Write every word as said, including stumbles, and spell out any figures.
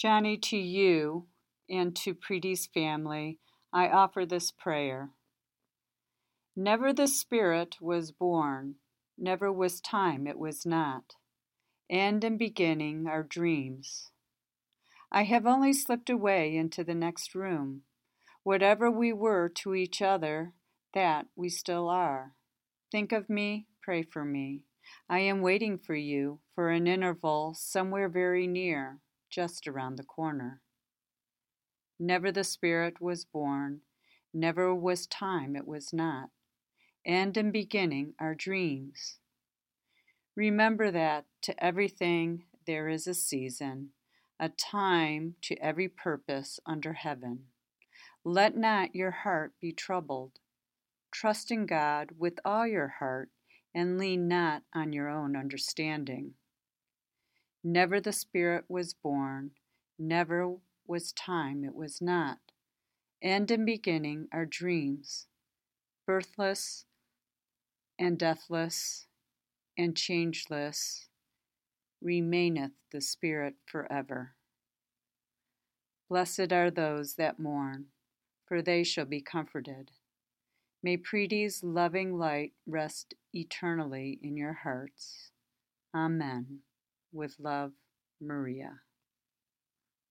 Johnny, to you and to Preeti's family, I offer this prayer. Never the Spirit was born, never was time it was not. End and beginning are dreams. I have only slipped away into the next room. Whatever we were to each other, that we still are. Think of me, pray for me. I am waiting for you for an interval somewhere very near, just around the corner. Never the Spirit was born, never was time it was not. End and beginning are dreams. Remember that to everything there is a season, a time to every purpose under heaven. Let not your heart be troubled. Trust in God with all your heart, and lean not on your own understanding. Never the Spirit was born, never was time it was not. End and beginning are dreams, birthless and deathless and changeless, remaineth the Spirit forever. Blessed are those that mourn, for they shall be comforted. May Preeti's loving light rest eternally in your hearts. Amen. With love, Maria.